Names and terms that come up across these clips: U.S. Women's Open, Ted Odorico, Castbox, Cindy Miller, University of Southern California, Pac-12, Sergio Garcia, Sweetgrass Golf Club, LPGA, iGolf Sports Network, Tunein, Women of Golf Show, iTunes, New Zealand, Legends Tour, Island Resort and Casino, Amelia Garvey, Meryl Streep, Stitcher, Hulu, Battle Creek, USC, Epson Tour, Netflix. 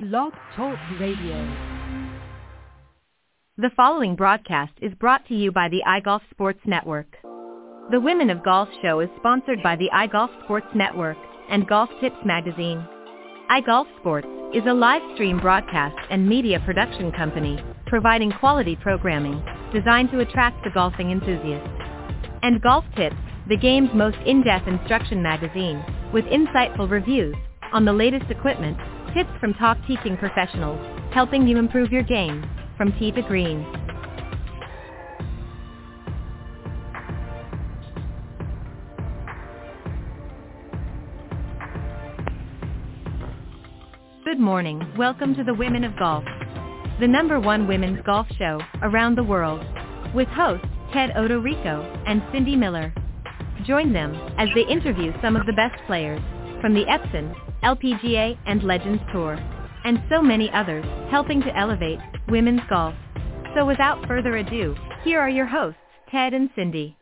Blog Talk Radio. The following broadcast is brought to you by the iGolf Sports Network. The Women of Golf Show is sponsored by the iGolf Sports Network and Golf Tips Magazine. iGolf Sports is a live stream broadcast and media production company providing quality programming designed to attract the golfing enthusiast. And Golf Tips, the game's most in-depth instruction magazine, with insightful reviews on the latest equipment, tips from top teaching professionals, helping you improve your game, from tee to green. Good morning, welcome to the Women of Golf, the #1 women's golf show around the world, with hosts Ted Odorico and Cindy Miller. Join them as they interview some of the best players from the Epson, LPGA and Legends Tour, and so many others, helping to elevate women's golf. So without further ado, here are your hosts, Ted and Cindy.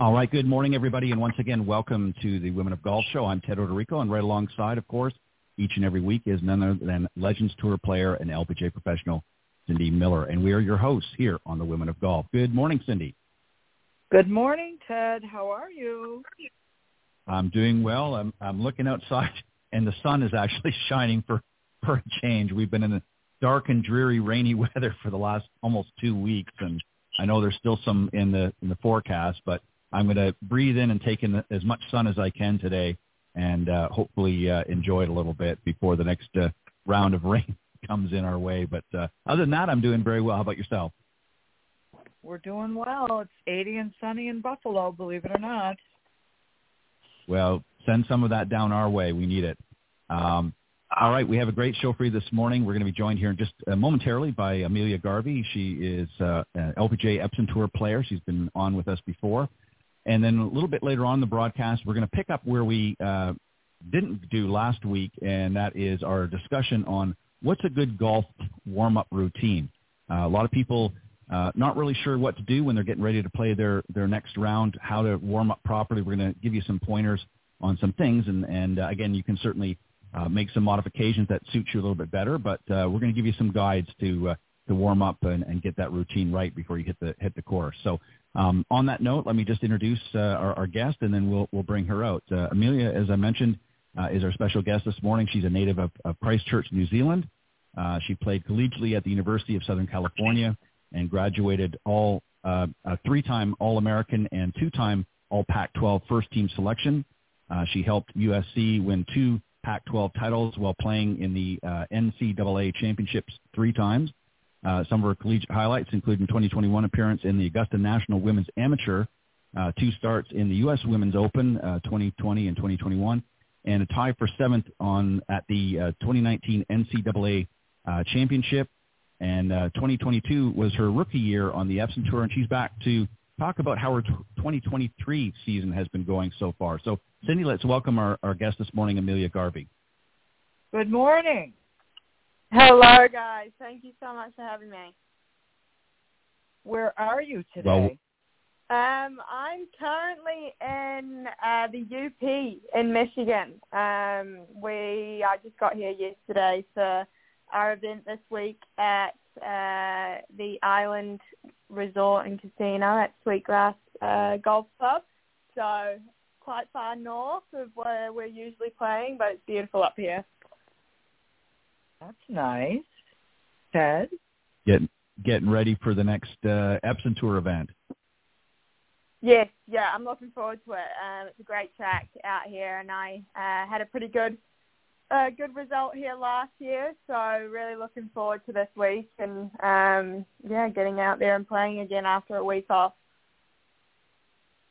All right, good morning, everybody, and once again, welcome to the Women of Golf Show. I'm Ted Odorico, and right alongside, of course, each and every week is none other than Legends Tour player and LPGA professional, Cindy Miller, and we are your hosts here on the Women of Golf. Good morning, Cindy. Good morning, Ted. How are you? I'm doing well. I'm looking outside, and the sun is actually shining for a change. We've been in a dark and dreary, rainy weather for the last almost 2 weeks, and I know there's still some in the forecast, but I'm going to breathe in and take in as much sun as I can today and hopefully enjoy it a little bit before the next round of rain comes in our way. But other than that, I'm doing very well. How about yourself? We're doing well. It's 80 and sunny in Buffalo, believe it or not. Well, send some of that down our way. We need it. All right, we have a great show for you this morning. We're going to be joined here in just momentarily by Amelia Garvey. She is an LPGA Epson Tour player. She's been on with us before. And then a little bit later on in the broadcast, we're going to pick up where we didn't do last week, and that is our discussion on what's a good golf warm-up routine. A lot of people not really sure what to do when they're getting ready to play their next round, how to warm up properly. We're going to give you some pointers on some things. And again, you can certainly make some modifications that suit you a little bit better, but we're going to give you some guides to warm up and get that routine right before you hit the course. So on that note, let me just introduce our guest, and then we'll bring her out. Amelia, as I mentioned, is our special guest this morning. She's a native of Christchurch, New Zealand. She played collegiately at the University of Southern California and graduated a three-time All-American and two-time All-Pac-12 first-team selection. She helped USC win 2 Pac-12 titles while playing in the NCAA championships 3 times. Some of her collegiate highlights include a 2021 appearance in the Augusta National Women's Amateur, 2 starts in the U.S. Women's Open, 2020 and 2021, and a tie for 7th at the 2019 NCAA championship. And 2022 was her rookie year on the Epson Tour, and she's back to talk about how her 2023 season has been going so far. So, Cindy, let's welcome our guest this morning, Amelia Garvey. Good morning. Hello, guys. Thank you so much for having me. Where are you today? Well, I'm currently in the UP in Michigan. I just got here yesterday, so our event this week at the Island Resort and Casino at Sweetgrass Golf Club. So quite far north of where we're usually playing, but it's beautiful up here. That's nice. Ted? Getting ready for the next Epson Tour event. Yes, yeah, I'm looking forward to it. It's a great track out here, and I had a pretty good result here last year, so really looking forward to this week and getting out there and playing again after a week off.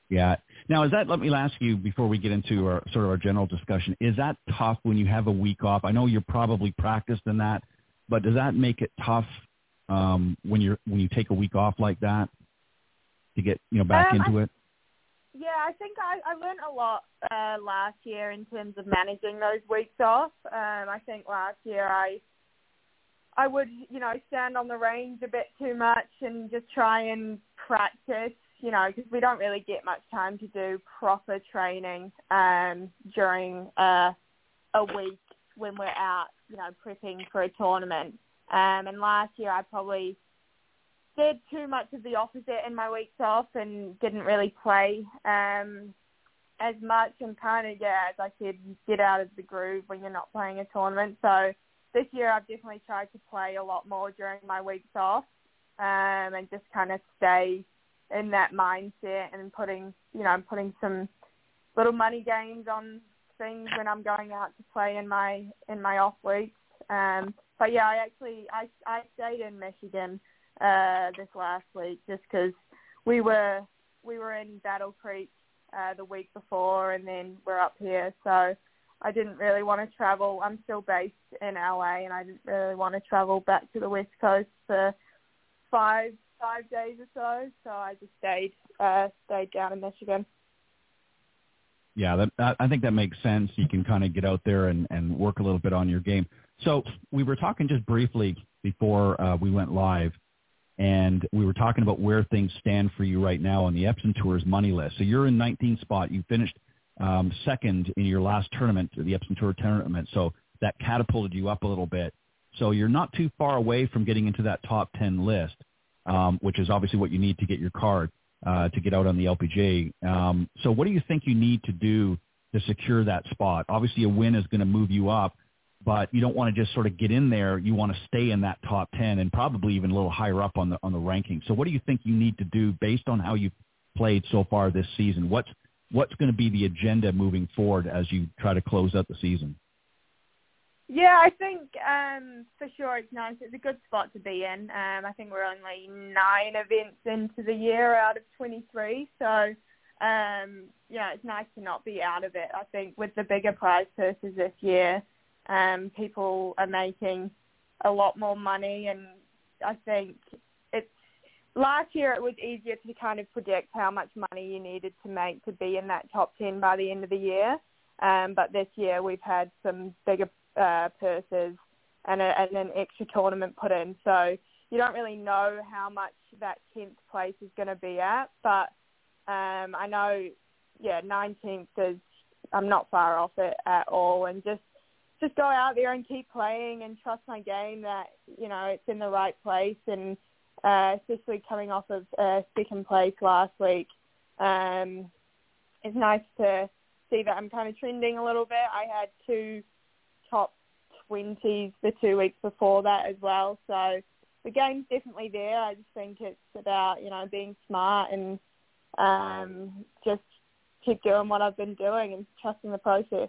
Yeah. Now, let me ask you before we get into our sort of our general discussion, is that tough when you have a week off? I know you're probably practiced in that, but does that make it tough when you take a week off like that to get back into it? Yeah, I think I learned a lot last year in terms of managing those weeks off. I think last year I would, stand on the range a bit too much and just try and practice, because we don't really get much time to do proper training during a week when we're out. you know, prepping for a tournament. And last year I probably did too much of the opposite in my weeks off and didn't really play as much, and kind of, yeah, as I said, you get out of the groove when you're not playing a tournament. So this year I've definitely tried to play a lot more during my weeks off and just kind of stay in that mindset and putting some little money games on things when I'm going out to play in my off weeks. But yeah, I stayed in Michigan this last week just because we were in Battle Creek the week before, and then we're up here, so I didn't really want to travel. I'm still based in LA, and I didn't really want to travel back to the West Coast for five days or so. So I just stayed down in Michigan. Yeah, I think that makes sense. You can kind of get out there and work a little bit on your game. So we were talking just briefly before we went live, and we were talking about where things stand for you right now on the Epson Tour's money list. So you're in 19th spot. You finished second in your last tournament, the Epson Tour tournament. So that catapulted you up a little bit. So you're not too far away from getting into that top 10 list, which is obviously what you need to get your card. To get out on the LPGA. So what do you think you need to do to secure that spot? Obviously, a win is going to move you up, but you don't want to just sort of get in there. You want to stay in that top 10 and probably even a little higher up on the ranking. So what do you think you need to do based on how you've played so far this season? What's going to be the agenda moving forward as you try to close out the season? Yeah, I think for sure it's nice. It's a good spot to be in. I think we're only 9 events into the year out of 23. So, yeah, it's nice to not be out of it. I think with the bigger prize purses this year, people are making a lot more money. And I think last year it was easier to kind of predict how much money you needed to make to be in that top 10 by the end of the year. But this year we've had some bigger purses and an extra tournament put in, so you don't really know how much that 10th place is going to be at, but I know, yeah, 19th is, I'm not far off it at all, and just go out there and keep playing and trust my game that, you know, it's in the right place, and especially coming off of second place last week, it's nice to see that I'm kind of trending a little bit. I had 2 top 20s the 2 weeks before that as well. So the game's definitely there. I just think it's about, you know, being smart and just keep doing what I've been doing and trusting the process.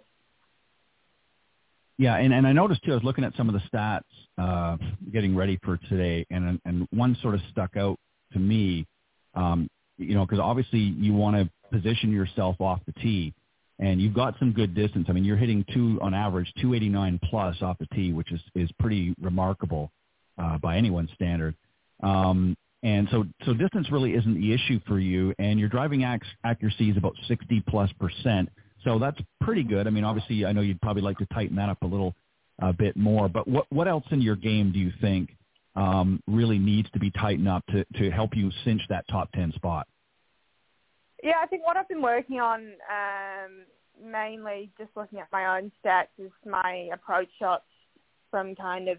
Yeah, and I noticed too, I was looking at some of the stats getting ready for today, and one sort of stuck out to me, you know, because obviously you want to position yourself off the tee. And you've got some good distance. I mean, you're hitting on average 289 plus off the tee, which is pretty remarkable by anyone's standard. And so distance really isn't the issue for you. And your driving accuracy is about 60+%. So that's pretty good. I mean, obviously, I know you'd probably like to tighten that up a little bit more. But what else in your game do you think really needs to be tightened up to help you cinch that top 10 spot? Yeah, I think what I've been working on, mainly just looking at my own stats, is my approach shots from kind of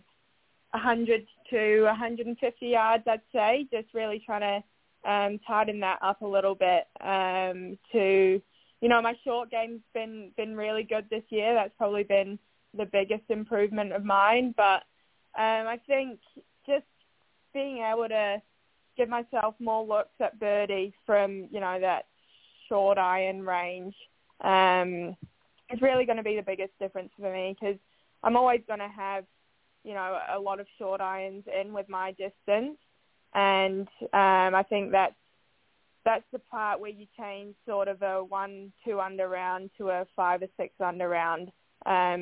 100 to 150 yards, I'd say. Just really trying to tighten that up a little bit to, you know, my short game's been really good this year. That's probably been the biggest improvement of mine. But I think just being able to give myself more looks at birdie from, you know, that short iron range. It's really going to be the biggest difference for me because I'm always going to have, you know, a lot of short irons in with my distance. And I think that's the part where you change sort of a 1-2 under round to a 5 or 6 under round,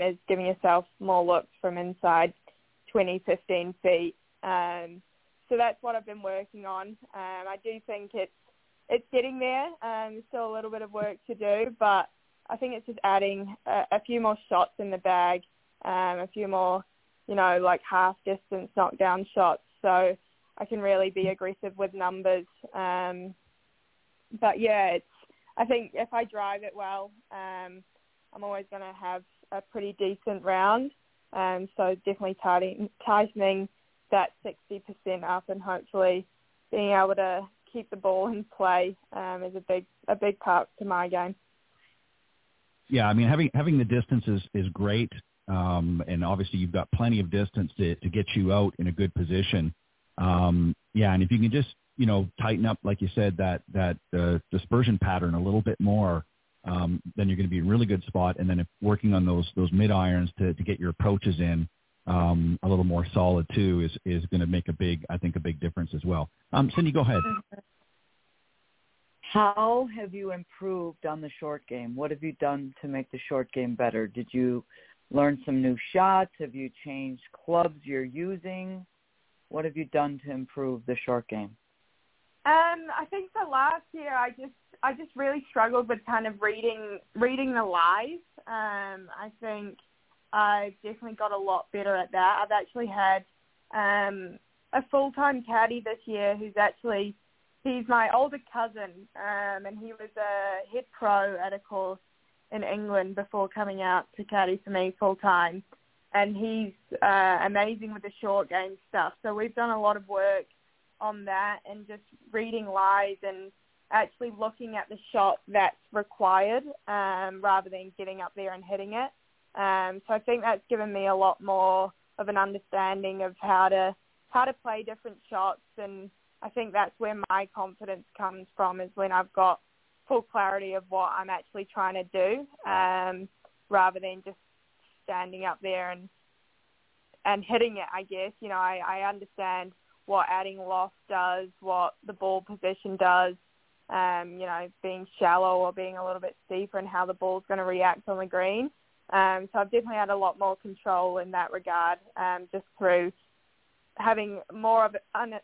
is giving yourself more looks from inside 20, 15 feet. So that's what I've been working on. I do think it's getting there. Still a little bit of work to do, but I think it's just adding a few more shots in the bag, a few more, you know, like half-distance knockdown shots, so I can really be aggressive with numbers. But, yeah, I think if I drive it well, I'm always going to have a pretty decent round. So definitely tightening that 60% up and hopefully being able to keep the ball in play is a big part to my game. Yeah, I mean, having the distance is great, and obviously you've got plenty of distance to get you out in a good position. Yeah, and if you can just, you know, tighten up, like you said, that dispersion pattern a little bit more, then you're going to be in a really good spot. And then if working on those mid-irons to get your approaches in a little more solid too is going to make a big difference as well. Cindy, go ahead. How have you improved on the short game? What have you done to make the short game better? Did you learn some new shots? Have you changed clubs you're using? What have you done to improve the short game? I think the last year I just really struggled with kind of reading the lies. I think I've definitely got a lot better at that. I've actually had a full-time caddy this year who's actually – he's my older cousin, and he was a head pro at a course in England before coming out to caddy for me full-time. And he's amazing with the short game stuff. So we've done a lot of work on that and just reading lies and actually looking at the shot that's required rather than getting up there and hitting it. So I think that's given me a lot more of an understanding of how to play different shots, and I think that's where my confidence comes from, is when I've got full clarity of what I'm actually trying to do, rather than just standing up there and hitting it, I guess. You know, I understand what adding loft does, what the ball position does, you know, being shallow or being a little bit steeper and how the ball's going to react on the green. So I've definitely had a lot more control in that regard, just through having more of an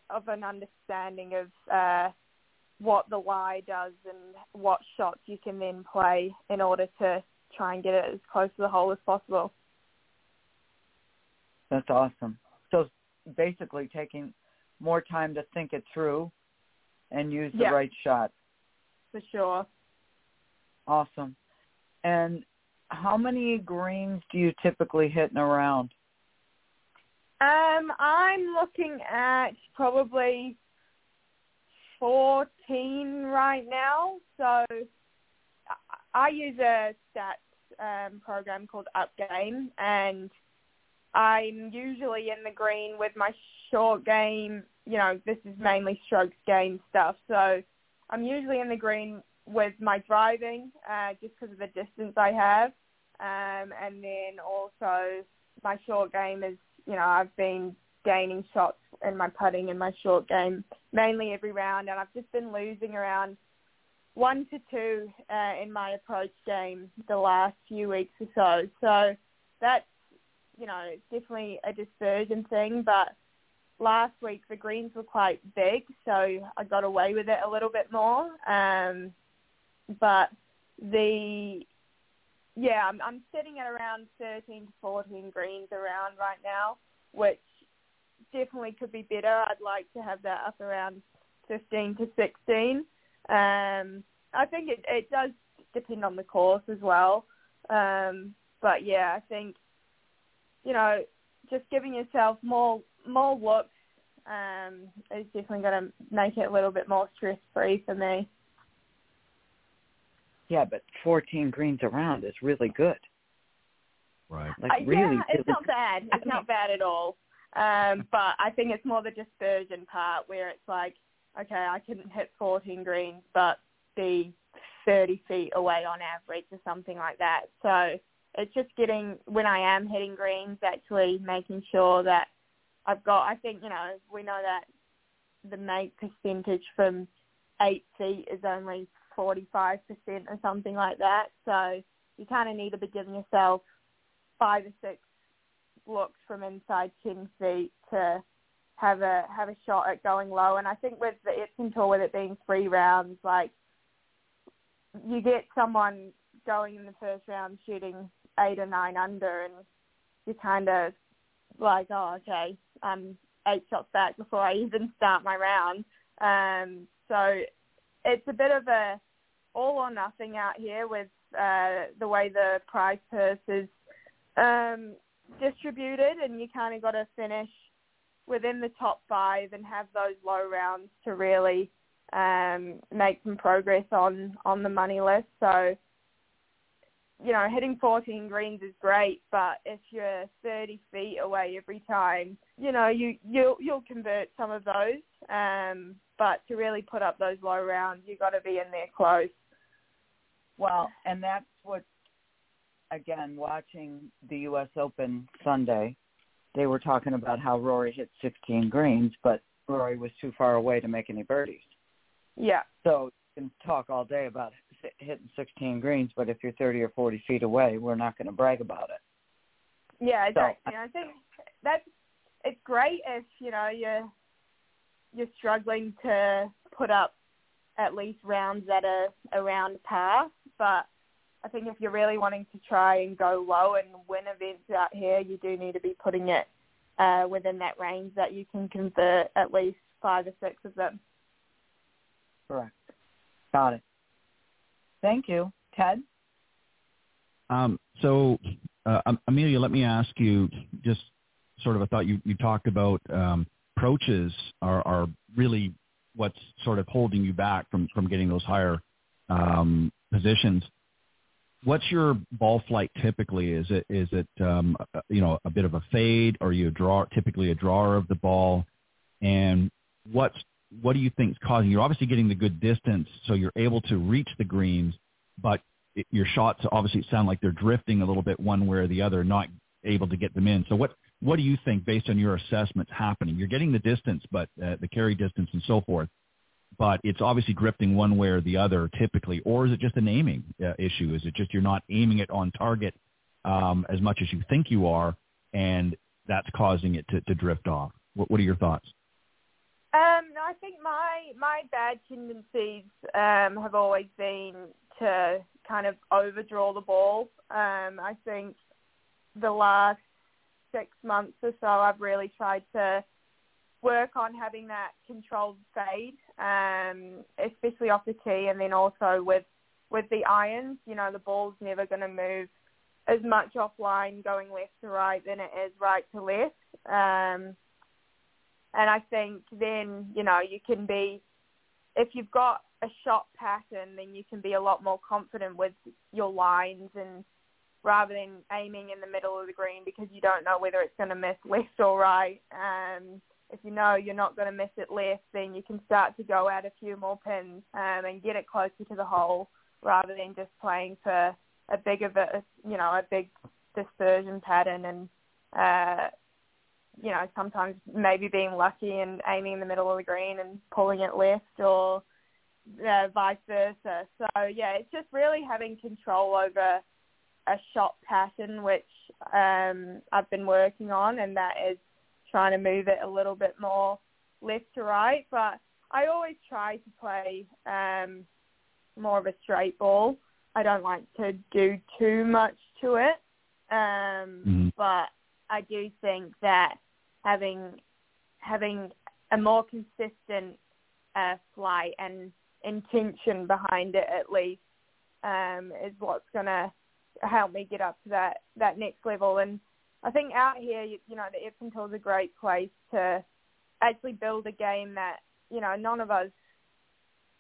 understanding of what the lie does and what shots you can then play in order to try and get it as close to the hole as possible. That's awesome. So basically taking more time to think it through and use the right shot. For sure. Awesome. And how many greens do you typically hit in a round? I'm looking at probably 14 right now. So I use a stats program called Upgame, and I'm usually in the green with my short game. You know, this is mainly strokes game stuff. So I'm usually in the green with my driving just because of the distance I have. And then also my short game is, you know, I've been gaining shots in my putting and my short game mainly every round, and I've just been losing around 1 to 2 in my approach game the last few weeks or so. So that's, you know, definitely a dispersion thing, but last week the greens were quite big, so I got away with it a little bit more. But the... yeah, I'm sitting at around 13 to 14 greens around right now, which definitely could be better. I'd like to have that up around 15 to 16. I think it does depend on the course as well. But, yeah, I think, you know, just giving yourself more looks is definitely going to make it a little bit more stress-free for me. Yeah, but 14 greens around is really good. Right. Like, really, yeah, it's not bad. It's not bad at all. But I think it's more the dispersion part where it's like, okay, I can hit 14 greens but be 30 feet away on average or something like that. So it's just getting, when I am hitting greens, actually making sure that I've got, I think, you know, we know that the make percentage from 8 feet is only 45% or something like that. So you kind of need to be giving yourself 5 or 6 looks from inside 10 feet to have a shot at going low. And I think with the Epson Tour, with it being 3 rounds, like, you get someone going in the first round shooting 8 or 9 under, and you're kind of like, oh, okay, I'm 8 shots back before I even start my round. So it's a bit of a all or nothing out here with the way the prize purse is distributed, and you kind of got to finish within the top five and have those low rounds to really make some progress on the money list. So, you know, hitting 14 greens is great, but if you're 30 feet away every time, you know, you'll convert some of those. But to really put up those low rounds, you got to be in there close. Well, and that's what, again, watching the U.S. Open Sunday, they were talking about how Rory hit 16 greens, but Rory was too far away to make any birdies. Yeah. So you can talk all day about hitting 16 greens, but if you're 30 or 40 feet away, we're not going to brag about it. Yeah, exactly. So, I think that's, it's great if, you know, you're struggling to put up at least rounds that are around par, but I think if you're really wanting to try and go low and win events out here, you do need to be putting it within that range that you can convert at least 5 or 6 of them. Correct. Got it. Thank you. Ted? Amelia, let me ask you just sort of a thought. You talked about approaches are really what's sort of holding you back from getting those higher positions. What's your ball flight typically? Is it you know, a bit of a fade? Or are you typically a drawer of the ball? And what do you think is causing? You're obviously getting the good distance, so you're able to reach the greens, but your shots obviously sound like they're drifting a little bit one way or the other, not able to get them in. So what do you think, based on your assessments, happening? You're getting the distance, but the carry distance and so forth, but it's obviously drifting one way or the other typically, or is it just an aiming issue? Is it just you're not aiming it on target as much as you think you are, and that's causing it to drift off? What are your thoughts? No, I think my bad tendencies have always been to kind of overdraw the ball. I think the last 6 months or so, I've really tried to work on having that controlled fade, especially off the tee, and then also with the irons. You know, the ball's never going to move as much offline going left to right than it is right to left. And I think then, you know, you can be, if you've got a shot pattern, then you can be a lot more confident with your lines, and rather than aiming in the middle of the green because you don't know whether it's going to miss left or right. If you know you're not going to miss it left, then you can start to go out a few more pins and get it closer to the hole, rather than just playing for a big dispersion pattern and, you know, sometimes maybe being lucky and aiming in the middle of the green and pulling it left, or vice versa. So, yeah, it's just really having control over a shot pattern, which I've been working on, and that is trying to move it a little bit more left to right. But I always try to play more of a straight ball. I don't like to do too much to it. But I do think that having a more consistent flight and intention behind it, at least, is what's going to help me get up to that next level. And I think out here, you know, the Epson Tour is a great place to actually build a game that, you know, none of us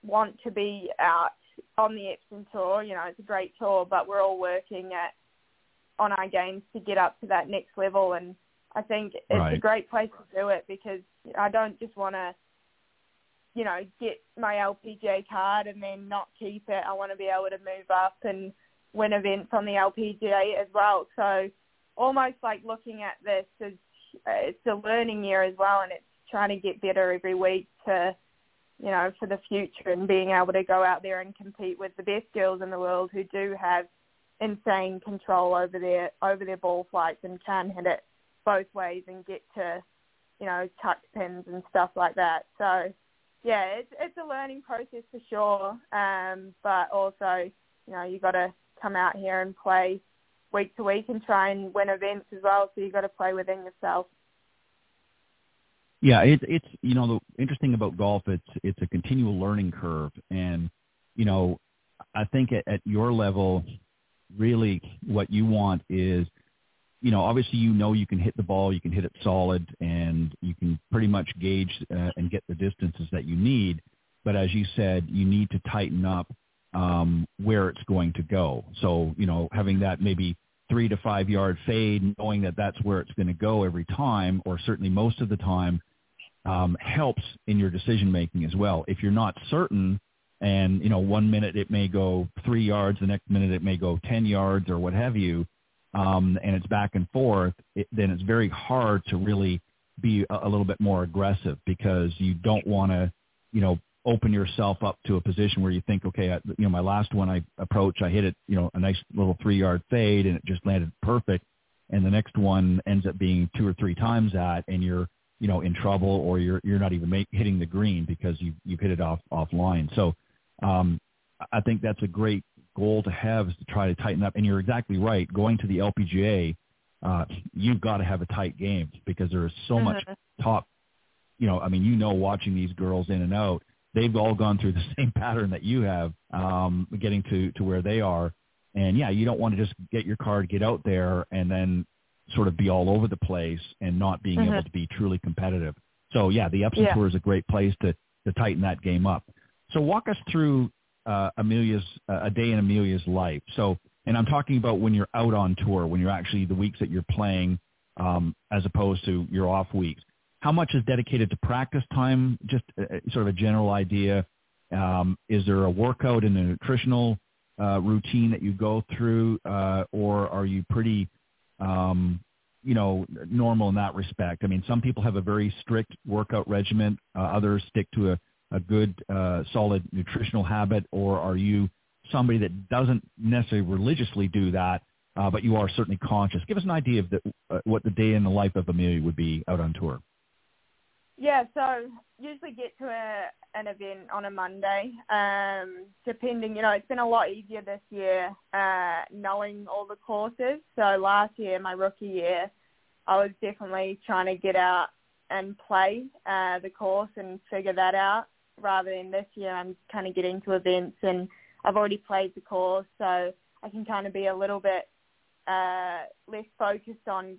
want to be out on the Epson Tour. You know, it's a great tour, but we're all working on our games to get up to that next level. And I think it's a great place to do it, because I don't just want to, you know, get my LPGA card and then not keep it. I want to be able to move up and win events on the LPGA as well. So almost like looking at this as it's a learning year as well, and it's trying to get better every week to, you know, for the future, and being able to go out there and compete with the best girls in the world who do have insane control over their ball flights and can hit it both ways and get to, you know, tuck pins and stuff like that. So, yeah, it's a learning process for sure. But also, you know, you got to come out here and play week to week and try and win events as well. So you got to play within yourself. Yeah, it's you know, the interesting about golf, it's a continual learning curve, and you know, I think at your level, really what you want is you know, obviously, you can hit the ball, you can hit it solid, and you can pretty much gauge and get the distances that you need. But as you said, you need to tighten up where it's going to go. So, you know, having that maybe 3 to 5 yard fade, knowing that that's where it's going to go every time, or certainly most of the time, helps in your decision making as well. If you're not certain, and, you know, 1 minute it may go 3 yards, the next minute it may go 10 yards or what have you, and it's back and forth, then it's very hard to really be a little bit more aggressive, because you don't want to, you know, open yourself up to a position where you think, okay, my last one I approach, I hit it, you know, a nice little 3 yard fade and it just landed perfect. And the next one ends up being 2 or 3 times that, and you're, you know, in trouble, or you're not even hitting the green because you've hit it offline. So I think that's a great goal to have, is to try to tighten up. And you're exactly right. Going to the LPGA, you've got to have a tight game, because there is so much top, watching these girls in and out, they've all gone through the same pattern that you have, getting to where they are. And yeah, you don't want to just get your card, get out there, and then sort of be all over the place and not being able to be truly competitive. So yeah, the Epson Tour is a great place to tighten that game up. So walk us through a day in Amelia's life. So, and I'm talking about when you're out on tour, when you're actually the weeks that you're playing, as opposed to your off weeks. How much is dedicated to practice time? Just sort of a general idea. Is there a workout and a nutritional routine that you go through, or are you pretty normal in that respect? I mean, some people have a very strict workout regimen. Others stick to a good, solid nutritional habit. Or are you somebody that doesn't necessarily religiously do that, but you are certainly conscious? Give us an idea of what the day in the life of Amelia would be out on tour. Yeah, so usually get to an event on a Monday, depending, it's been a lot easier this year, knowing all the courses. So last year, my rookie year, I was definitely trying to get out and play the course and figure that out, rather than this year I'm kind of getting to events and I've already played the course, so I can kind of be a little bit less focused on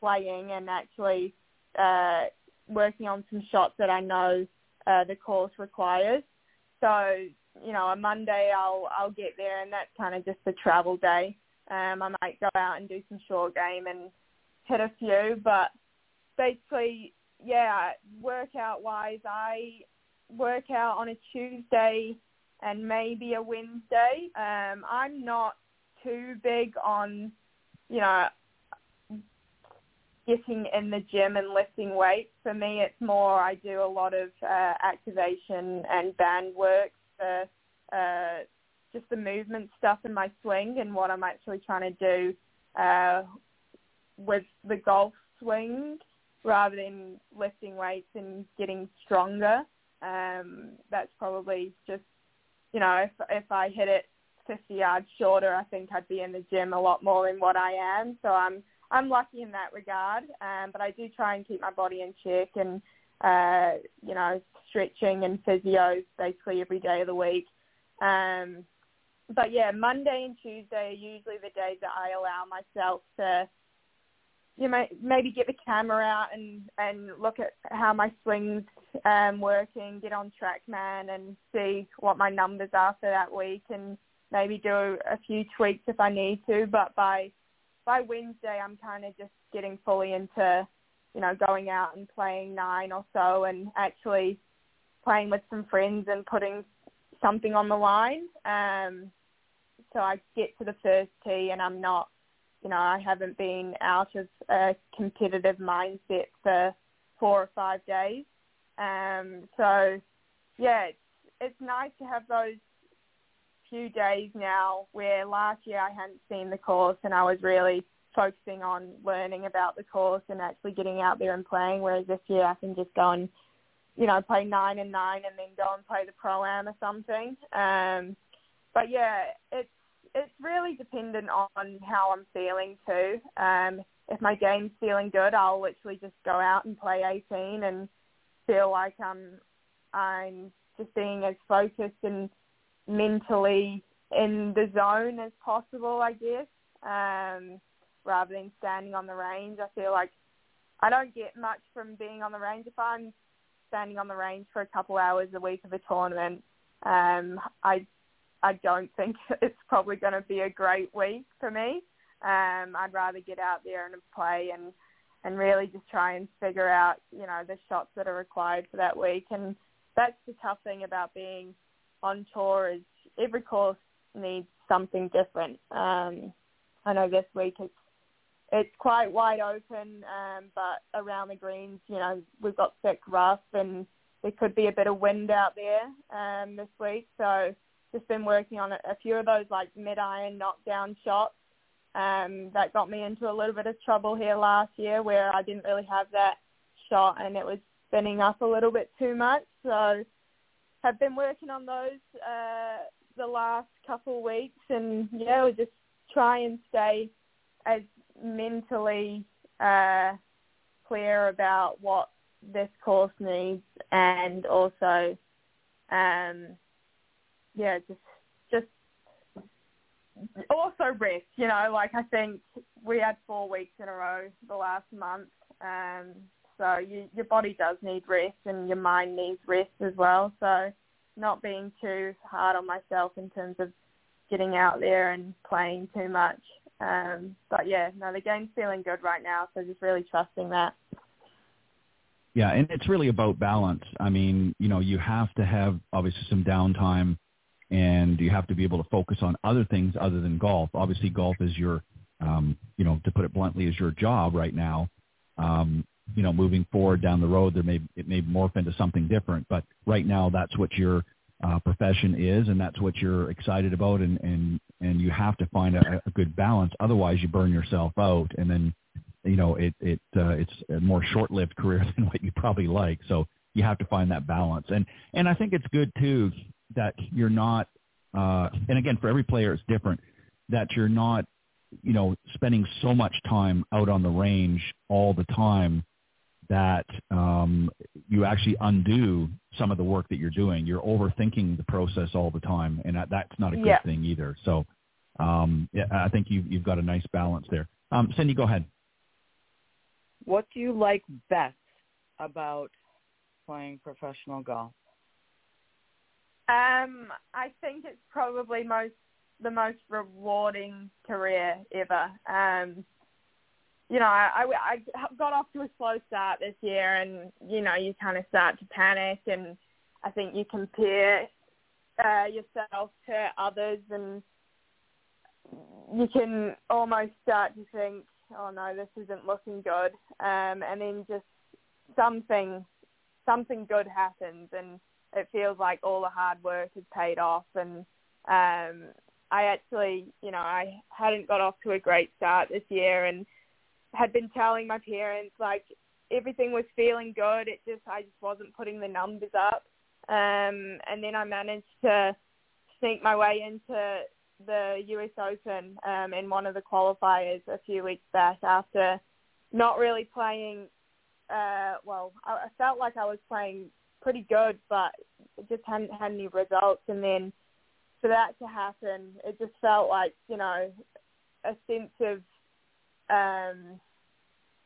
playing and actually working on some shots that I know the course requires. So, a Monday I'll get there, and that's kind of just the travel day. I might go out and do some short game and hit a few, but basically, workout-wise, I work out on a Tuesday and maybe a Wednesday. I'm not too big on, getting in the gym and lifting weights. For me, it's more I do a lot of activation and band work for just the movement stuff in my swing, and what I'm actually trying to do with the golf swing, rather than lifting weights and getting stronger. That's probably just, if I hit it 50 yards shorter, I think I'd be in the gym a lot more than what I am. So I'm lucky in that regard, but I do try and keep my body in check, and, stretching and physio basically every day of the week. But, Monday and Tuesday are usually the days that I allow myself to maybe get the camera out and look at how my swing's working, get on TrackMan and see what my numbers are for that week, and maybe do a few tweaks if I need to. But by Wednesday, I'm kind of just getting fully into, going out and playing 9 or so, and actually playing with some friends and putting something on the line. So I get to the first tee, and I'm not, I haven't been out of a competitive mindset for 4 or 5 days. It's nice to have those few days now, where last year I hadn't seen the course and I was really focusing on learning about the course and actually getting out there and playing, whereas this year I can just go and play 9 and 9 and then go and play the pro-am or something. It's really dependent on how I'm feeling too. If my game's feeling good, I'll literally just go out and play 18 and feel like I'm just being as focused and mentally in the zone as possible, I guess. rather than standing on the range. I feel like I don't get much from being on the range. If I'm standing on the range for a couple hours a week of a tournament, I don't think it's probably going to be a great week for me. I'd rather get out there and play and really just try and figure out, you know, the shots that are required for that week. And that's the tough thing about being on tour is every course needs something different. I know this week it's quite wide open, but around the greens, you know, we've got thick rough and there could be a bit of wind out there this week. So just been working on a few of those like mid-iron knockdown shots. That got me into a little bit of trouble here last year where I didn't really have that shot and it was spinning up a little bit too much. So I've been working on those the last couple of weeks, and yeah, we'll just try and stay as mentally clear about what this course needs, and also just also rest, you know, like I think we had 4 weeks in a row the last month, so your body does need rest and your mind needs rest as well, so not being too hard on myself in terms of getting out there and playing too much. But yeah, no, the game's feeling good right now, so just really trusting that. Yeah, and it's really about balance. I mean, you know, you have to have obviously some downtime and you have to be able to focus on other things other than golf. Obviously golf is your, you know, to put it bluntly, is your job right now. You know, moving forward down the road, it may morph into something different, but right now that's what your profession is, and that's what you're excited about. And you have to find a good balance. Otherwise you burn yourself out, and then, you know, it's a more short-lived career than what you probably like. So you have to find that balance. And I think it's good too, that you're not, and again, for every player, it's different, that you're not, you know, spending so much time out on the range all the time that you actually undo some of the work that you're doing. You're overthinking the process all the time, and that's not a good thing either. So I think you've got a nice balance there. Cindy, go ahead. What do you like best about playing professional golf? I think it's probably the most rewarding career ever. You know, I got off to a slow start this year, and, you know, you kind of start to panic, and I think you compare yourself to others, and you can almost start to think, oh no, this isn't looking good. And then just something good happens, and it feels like all the hard work has paid off. And I actually, you know, I hadn't got off to a great start this year and had been telling my parents, like, everything was feeling good. I just wasn't putting the numbers up. And then I managed to sneak my way into the U.S. Open in one of the qualifiers a few weeks back after not really playing, I felt like I was playing pretty good, but just hadn't had any results. And then for that to happen, it just felt like, you know, a sense of,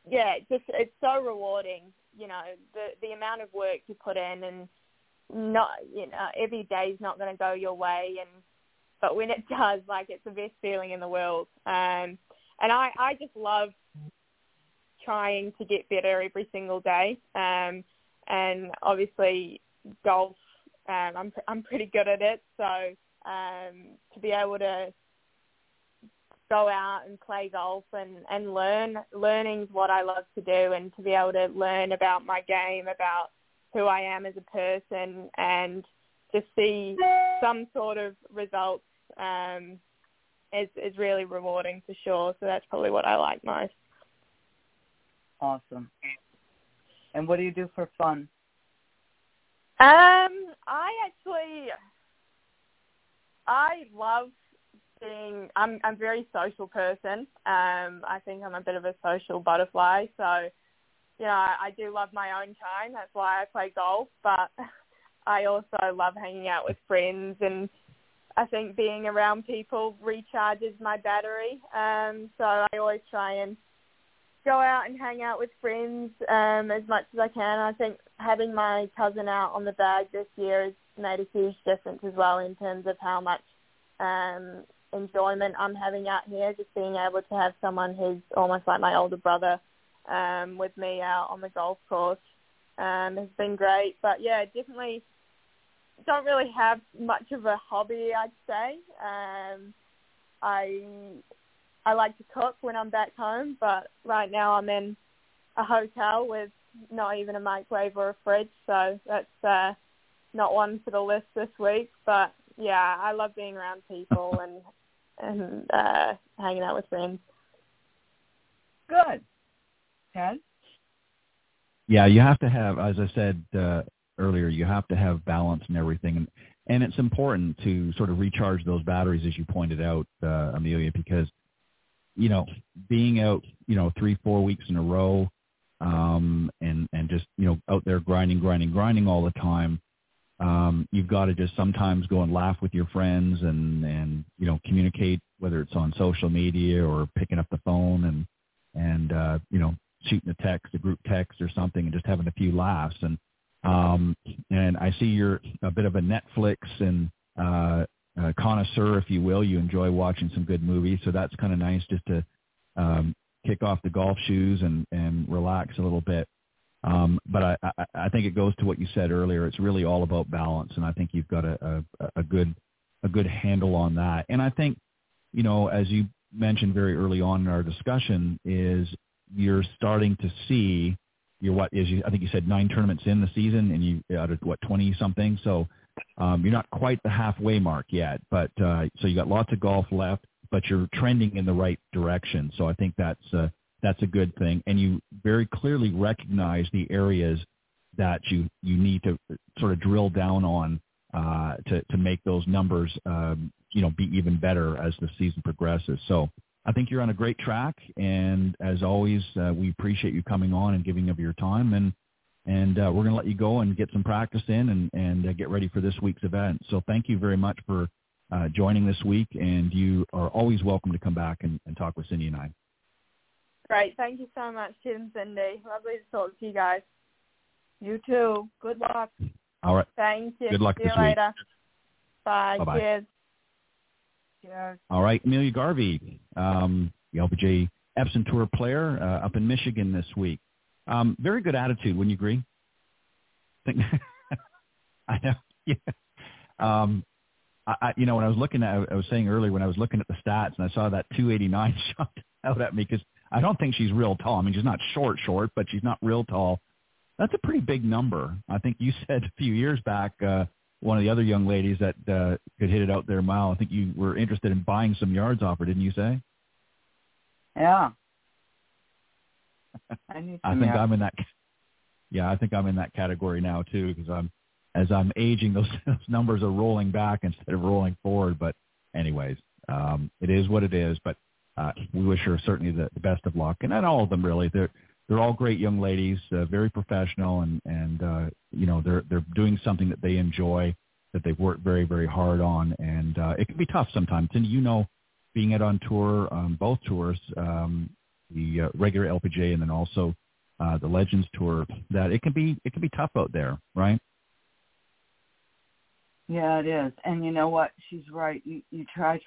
it's so rewarding, you know, the amount of work you put in, and not, you know, every day's not going to go your way, but when it does, like, it's the best feeling in the world. And I just love trying to get better every single day. And obviously golf, I'm pretty good at it. So to be able to go out and play golf and learning's what I love to do, and to be able to learn about my game, about who I am as a person, and to see some sort of results is really rewarding for sure. So that's probably what I like most. Awesome. And what do you do for fun? I love being, I'm a very social person. I think I'm a bit of a social butterfly. So, you know, I do love my own time. That's why I play golf. But I also love hanging out with friends, and I think being around people recharges my battery. So I always try and go out and hang out with friends as much as I can. I think having my cousin out on the bag this year has made a huge difference as well in terms of how much enjoyment I'm having out here, just being able to have someone who's almost like my older brother with me out on the golf course has been great. But, yeah, definitely don't really have much of a hobby, I'd say. I like to cook when I'm back home, but right now I'm in a hotel with not even a microwave or a fridge, so that's not one for the list this week. But, yeah, I love being around people and hanging out with friends. Good. Ted? Yeah, you have to have, as I said earlier, you have to have balance in everything. And it's important to sort of recharge those batteries, as you pointed out, Amelia, because, you know, being out, you know, 3-4 weeks in a row and just, you know, out there grinding all the time, you've got to just sometimes go and laugh with your friends and, you know, communicate, whether it's on social media or picking up the phone and you know, shooting a text, a group text or something, and just having a few laughs. And I see you're a bit of a Netflix and connoisseur, if you will. You enjoy watching some good movies, so that's kind of nice just to kick off the golf shoes and relax a little bit. But I think it goes to what you said earlier. It's really all about balance, and I think you've got a good handle on that. And I think, you know, as you mentioned very early on in our discussion, is you're starting to see I think you said 9 tournaments in the season, and you out of 20-something. So you're not quite the halfway mark yet, but so you got lots of golf left, but you're trending in the right direction. So I think that's a good thing. And you very clearly recognize the areas that you need to sort of drill down on to make those numbers, you know, be even better as the season progresses. So I think you're on a great track. And as always, we appreciate you coming on and giving of your time. And we're going to let you go and get some practice in and get ready for this week's event. So thank you very much for joining this week, and you are always welcome to come back and talk with Cindy and I. Great. Thank you so much, Ted and Cindy. Lovely to talk to you guys. You too. Good luck. All right. Thank you. Good luck this week. See you later. Bye. Bye-bye. Cheers. Cheers. All right. Amelia Garvey, the LPGA Epson Tour player up in Michigan this week. Very good attitude, wouldn't you agree? I know. Yeah. You know, when I was looking at, I was saying earlier, when I was looking at the stats and I saw that 289 shot out at me, because I don't think she's real tall. I mean, she's not short, but she's not real tall. That's a pretty big number. I think you said a few years back, one of the other young ladies that could hit it out there a mile, I think you were interested in buying some yards off her, didn't you say? Yeah. I think I'm in that category now too, because as I'm aging, those numbers are rolling back instead of rolling forward. But anyways, it is what it is. But we wish her certainly the best of luck, and not all of them really. They're all great young ladies, very professional, and you know, they're doing something that they enjoy, that they've worked very, very hard on, and it can be tough sometimes. And you know, being out on tour, both tours. The regular LPGA and then also the Legends Tour, that it can be tough out there, right? Yeah, it is. And you know what? She's right. You try,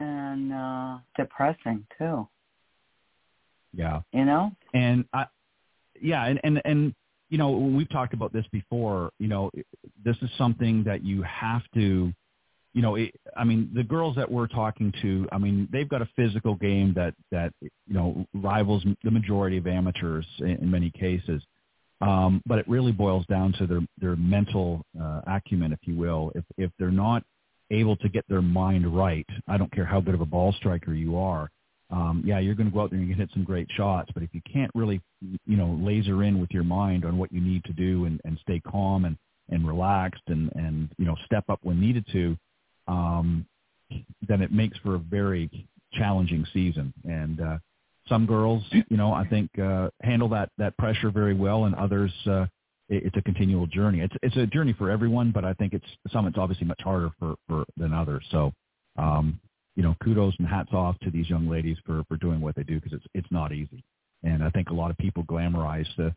and depressing too. Yeah. You know. And and you know, we've talked about this before. You know, this is something that you have to. You know, the girls that we're talking to, I mean, they've got a physical game that you know, rivals the majority of amateurs in many cases. But it really boils down to their mental acumen, if you will. If they're not able to get their mind right, I don't care how good of a ball striker you are, you're going to go out there and you can hit some great shots. But if you can't really, you know, laser in with your mind on what you need to do and stay calm and relaxed and, you know, step up when needed to, then it makes for a very challenging season. And some girls, you know, I think handle that pressure very well, and others it's a continual journey. It's a journey for everyone, but I think it's obviously much harder than others. So, kudos and hats off to these young ladies for doing what they do, because it's not easy. And I think a lot of people glamorize the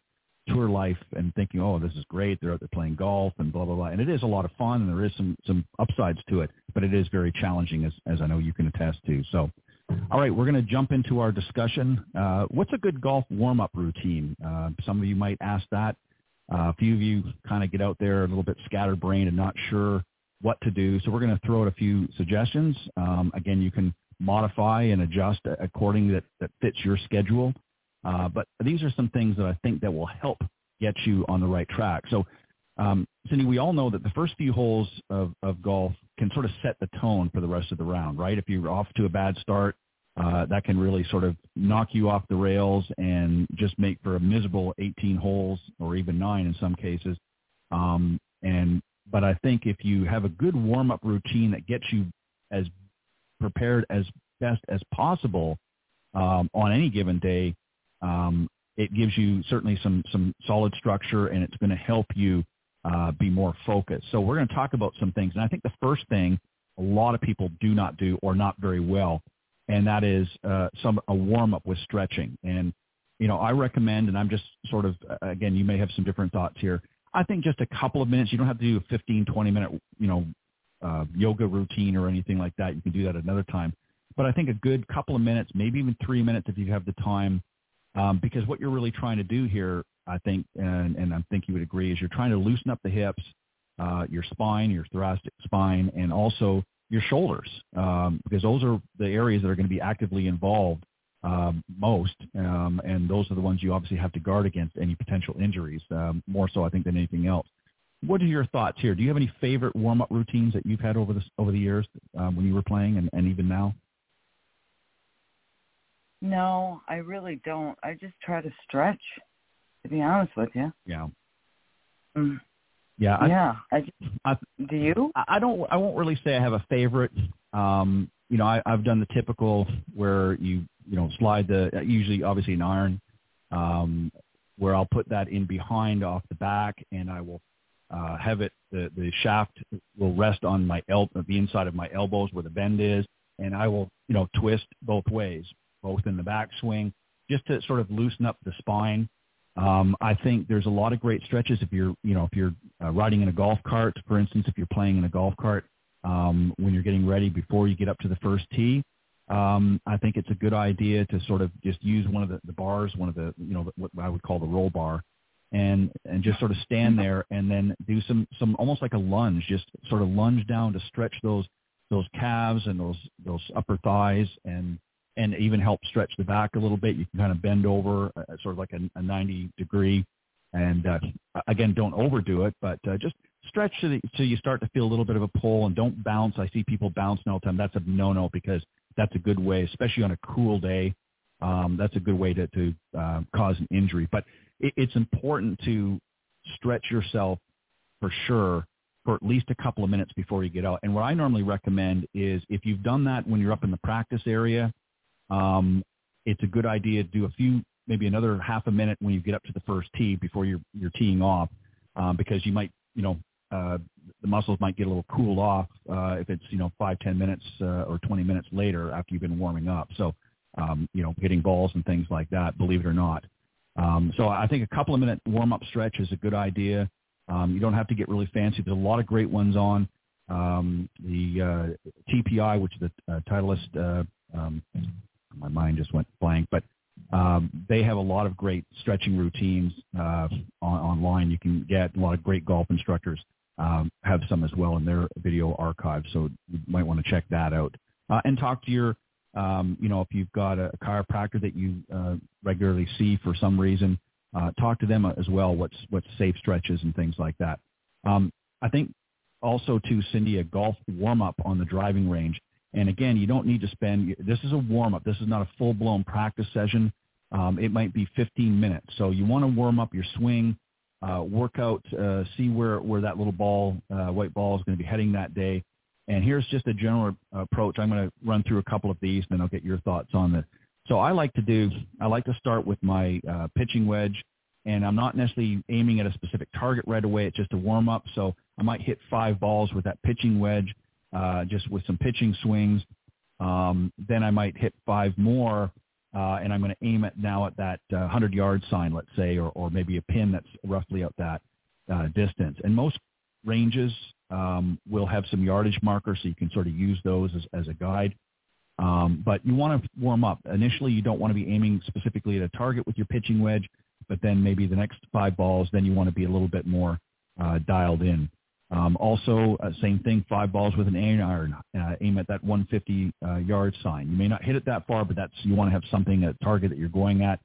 tour life and thinking, oh, this is great. They're out there playing golf and blah, blah, blah. And it is a lot of fun, and there is some upsides to it, but it is very challenging, as I know you can attest to. So, all right, we're going to jump into our discussion. What's a good golf warm-up routine? Some of you might ask that. A few of you kind of get out there a little bit scatterbrained and not sure what to do. So we're going to throw out a few suggestions. Again, you can modify and adjust according that fits your schedule. But these are some things that I think that will help get you on the right track. So, Cindy, we all know that the first few holes of golf can sort of set the tone for the rest of the round, right? If you're off to a bad start, that can really sort of knock you off the rails and just make for a miserable 18 holes or even 9 in some cases. But I think if you have a good warm-up routine that gets you as prepared as best as possible on any given day, it gives you certainly some solid structure, and it's going to help you be more focused. So we're going to talk about some things. And I think the first thing a lot of people do not do, or not very well, and that is a warm-up with stretching. And, I recommend, and I'm just sort of, again, you may have some different thoughts here. I think just a couple of minutes. You don't have to do a 15, 20-minute, yoga routine or anything like that. You can do that another time. But I think a good couple of minutes, maybe even 3 minutes if you have the time, because what you're really trying to do here, I think, and I think you would agree, is you're trying to loosen up the hips, your spine, your thoracic spine, and also your shoulders, because those are the areas that are going to be actively involved most, and those are the ones you obviously have to guard against any potential injuries, more so I think than anything else. What are your thoughts here? Do you have any favorite warm-up routines that you've had over the years when you were playing and even now? No, I really don't. I just try to stretch, to be honest with you. Yeah. Yeah. Do you? I won't really say I have a favorite. I've done the typical where you slide usually obviously an iron, where I'll put that in behind off the back, and I will have it, the shaft will rest on the inside of my elbows where the bend is, and I will, twist both ways, both in the backswing, just to sort of loosen up the spine. I think there's a lot of great stretches if you're riding in a golf cart, for instance, if you're playing in a golf cart, when you're getting ready before you get up to the first tee. I think it's a good idea to sort of just use one of the bars, one of the, what I would call the roll bar, and just sort of stand there and then do some almost like a lunge, just sort of lunge down to stretch those calves and those upper thighs, and even help stretch the back a little bit. You can kind of bend over sort of like a 90 degree. And again, don't overdo it, but just stretch so you start to feel a little bit of a pull, and don't bounce. I see people bouncing all the time. That's a no-no, because that's a good way, especially on a cool day. That's a good way to cause an injury. But it's important to stretch yourself for sure for at least a couple of minutes before you get out. And what I normally recommend is if you've done that when you're up in the practice area, it's a good idea to do maybe another half a minute when you get up to the first tee before you're teeing off, because you might, the muscles might get a little cooled off, if it's, 5, 10 minutes, or 20 minutes later after you've been warming up. So, hitting balls and things like that, believe it or not. So I think a couple of minute warm up stretch is a good idea. You don't have to get really fancy. There's a lot of great ones on, the, TPI, which is the Titleist, my mind just went blank, but they have a lot of great stretching routines online. You can get a lot of great golf instructors have some as well in their video archive, so you might want to check that out. And talk to your, if you've got a chiropractor that you regularly see for some reason, talk to them as well. What's safe stretches and things like that. I think also to Cindy, a golf warm up on the driving range. And again, you don't need to spend – this is a warm-up. This is not a full-blown practice session. It might be 15 minutes. So you want to warm up your swing, work out, see where that little ball, white ball is going to be heading that day. And here's just a general approach. I'm going to run through a couple of these, and then I'll get your thoughts on this. So I like to start with my pitching wedge and I'm not necessarily aiming at a specific target right away. It's just a warm-up, so I might hit 5 balls with that pitching wedge, just with some pitching swings. Then I might hit 5 more, and I'm going to aim it now at that 100-yard sign, let's say, or maybe a pin that's roughly at that distance. And most ranges will have some yardage markers, so you can sort of use those as a guide. But you want to warm up. Initially, you don't want to be aiming specifically at a target with your pitching wedge, but then maybe the next 5 balls, then you want to be a little bit more dialed in. Also, same thing, 5 balls with an iron, aim at that 150-yard sign. You may not hit it that far, but you want to have something, a target that you're going at.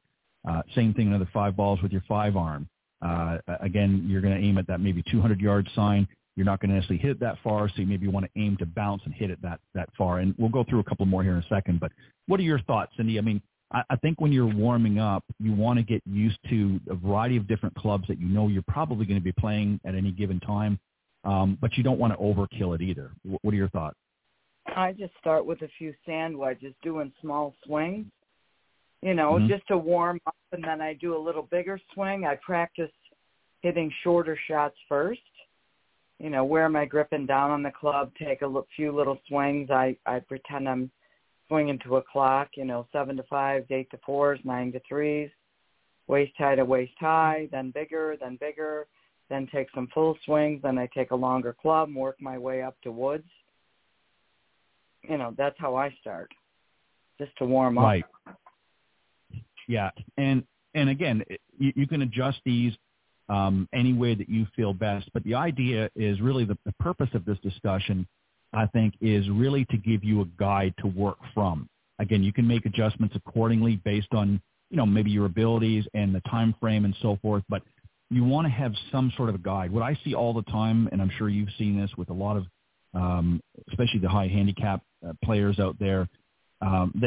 Same thing, another 5 balls with your 5-iron. Again, you're going to aim at that maybe 200-yard sign. You're not going to necessarily hit it that far, so you maybe want to aim to bounce and hit it that far. And we'll go through a couple more here in a second. But what are your thoughts, Cindy? I mean, I think when you're warming up, you want to get used to a variety of different clubs that you know you're probably going to be playing at any given time, but you don't want to overkill it either. What are your thoughts? I just start with a few sand wedges, doing small swings, just to warm up, and then I do a little bigger swing. I practice hitting shorter shots first. Where am I gripping down on the club, take a few little swings. I pretend I'm swinging to a clock, 7 to 5s, 8 to 4s, 9 to 3s, waist high to waist high, then bigger, then take some full swings, then I take a longer club and work my way up to woods. That's how I start, just to warm up. Right. Yeah. And again, you can adjust these any way that you feel best. But the idea is really the purpose of this discussion, I think, is really to give you a guide to work from. Again, you can make adjustments accordingly based on, maybe your abilities and the time frame and so forth, but you want to have some sort of a guide. What I see all the time, and I'm sure you've seen this with a lot of, especially the high handicap players out there,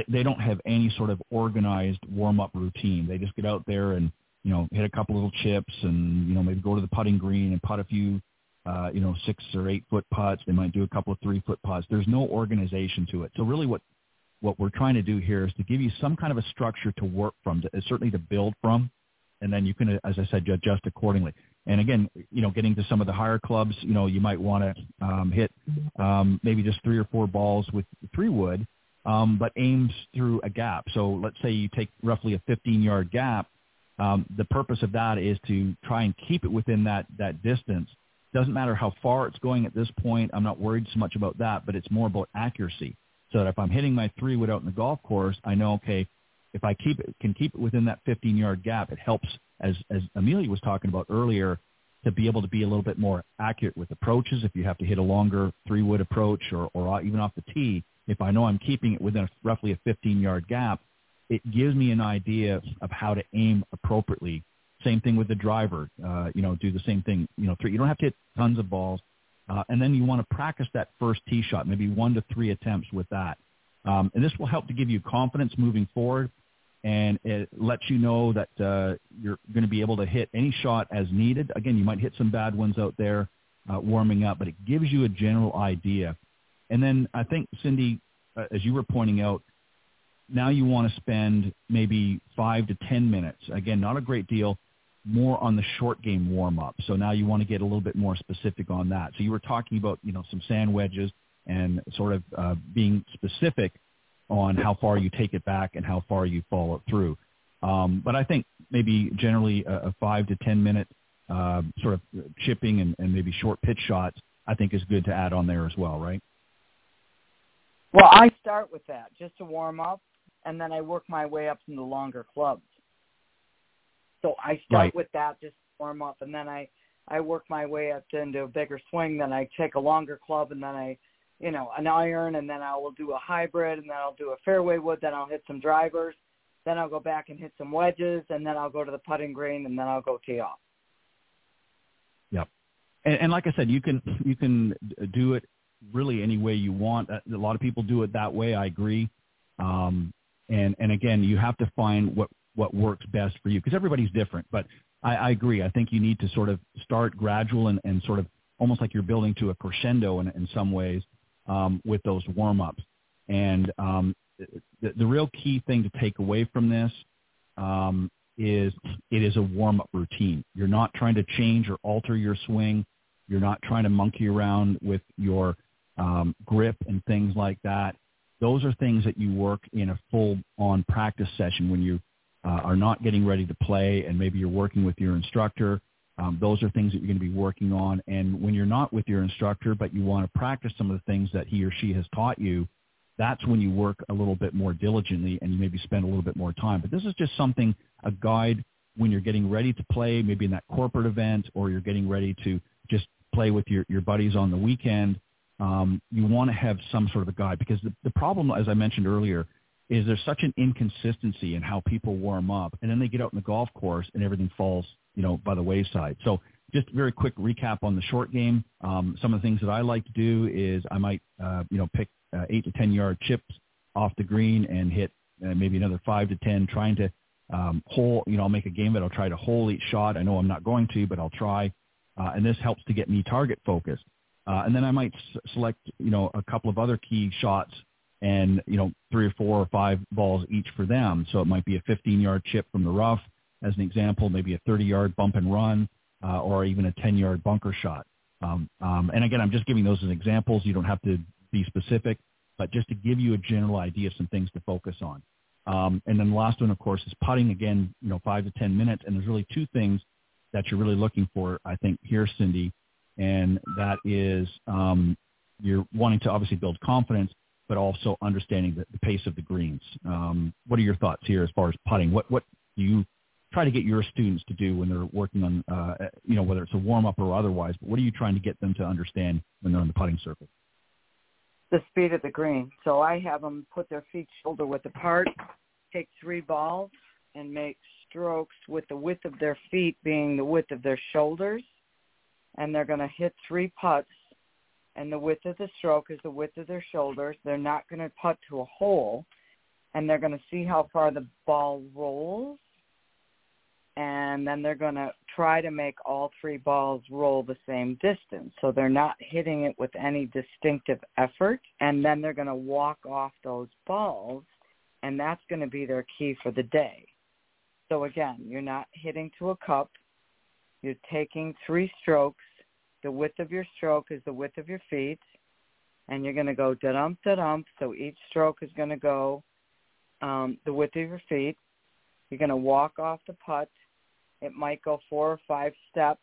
they don't have any sort of organized warm-up routine. They just get out there and, hit a couple little chips and, maybe go to the putting green and putt a few, 6 or 8 foot putts. They might do a couple of 3 foot putts. There's no organization to it. So really what we're trying to do here is to give you some kind of a structure to work from, certainly to build from. And then you can, as I said, adjust accordingly. And again, getting to some of the higher clubs, you might want to hit maybe just 3 or 4 balls with 3 wood, but aims through a gap. So let's say you take roughly a 15-yard gap. The purpose of that is to try and keep it within that distance. Doesn't matter how far it's going at this point. I'm not worried so much about that, but it's more about accuracy. So that if I'm hitting my 3-wood out in the golf course, I know, okay, if I can keep it within that 15-yard gap, it helps, as Amelia was talking about earlier, to be able to be a little bit more accurate with approaches. If you have to hit a longer 3-wood approach or even off the tee, if I know I'm keeping it within roughly a 15-yard gap, it gives me an idea of how to aim appropriately. Same thing with the driver, do the same thing, you don't have to hit tons of balls. And then you want to practice that first tee shot, maybe 1 to 3 attempts with that. And this will help to give you confidence moving forward. And it lets you know that you're going to be able to hit any shot as needed. Again, you might hit some bad ones out there warming up, but it gives you a general idea. And then I think, Cindy, as you were pointing out, now you want to spend maybe 5 to 10 minutes, again, not a great deal, more on the short game warm-up. So now you want to get a little bit more specific on that. So you were talking about, some sand wedges and sort of being specific on how far you take it back and how far you follow it through. But I think maybe generally a 5 to 10 minute sort of chipping and maybe short pitch shots, I think, is good to add on there as well, right? Well, I start with that just to warm up. And then I work my way up from the longer clubs. So I start with that, just warm up, and then I work my way up into a bigger swing. Then I take a longer club, and then I, an iron, and then I will do a hybrid, and then I'll do a fairway wood, then I'll hit some drivers, then I'll go back and hit some wedges, and then I'll go to the putting green, and then I'll go tee off. Yep. And like I said, you can do it really any way you want. A lot of people do it that way. I agree. And again, you have to find what works best for you, because everybody's different. But I agree. I think you need to sort of start gradual and sort of almost like you're building to a crescendo in some ways with those warm-ups. And the real key thing to take away from this is it is a warm-up routine. You're not trying to change or alter your swing. You're not trying to monkey around with your grip and things like that. Those are things that you work in a full-on practice session when you are not getting ready to play and maybe you're working with your instructor. Those are things that you're going to be working on. And when you're not with your instructor, but you want to practice some of the things that he or she has taught you, that's when you work a little bit more diligently and you maybe spend a little bit more time. But this is just something, a guide when you're getting ready to play, maybe in that corporate event, or you're getting ready to just play with your buddies on the weekend. You want to have some sort of a guide, because the problem, as I mentioned earlier, is there's such an inconsistency in how people warm up, and then they get out in the golf course and everything falls, by the wayside. So just very quick recap on the short game. Some of the things that I like to do is I might, pick 8 to 10 yard chips off the green and hit maybe another 5 to 10, trying to hole. I'll make a game of it. I'll try to hole each shot. I know I'm not going to, but I'll try. And this helps to get me target focused. And then I might select, a couple of other key shots and, 3 or 4 or 5 balls each for them. So it might be a 15 yard chip from the rough, as an example, maybe a 30 yard bump and run, or even a 10 yard bunker shot. And again, I'm just giving those as examples. You don't have to be specific, but just to give you a general idea of some things to focus on. And then the last one, of course, is putting, again, 5 to 10 minutes. And there's really 2 things that you're really looking for, I think, here, Cindy. And that is you're wanting to obviously build confidence, but also understanding the pace of the greens. What are your thoughts here as far as putting? What do you try to get your students to do when they're working on, whether it's a warm-up or otherwise, but what are you trying to get them to understand when they're on the putting circle? The speed of the green. So I have them put their feet shoulder width apart, take 3 balls, and make strokes with the width of their feet being the width of their shoulders, and they're going to hit 3 putts, and the width of the stroke is the width of their shoulders. They're not going to putt to a hole, and they're going to see how far the ball rolls, and then they're going to try to make all 3 balls roll the same distance. So they're not hitting it with any distinctive effort, and then they're going to walk off those balls, and that's going to be their key for the day. So, again, you're not hitting to a cup. You're taking 3 strokes. The width of your stroke is the width of your feet, and you're going to go da-dump, da-dump. So each stroke is going to go the width of your feet. You're going to walk off the putt. It might go 4 or 5 steps.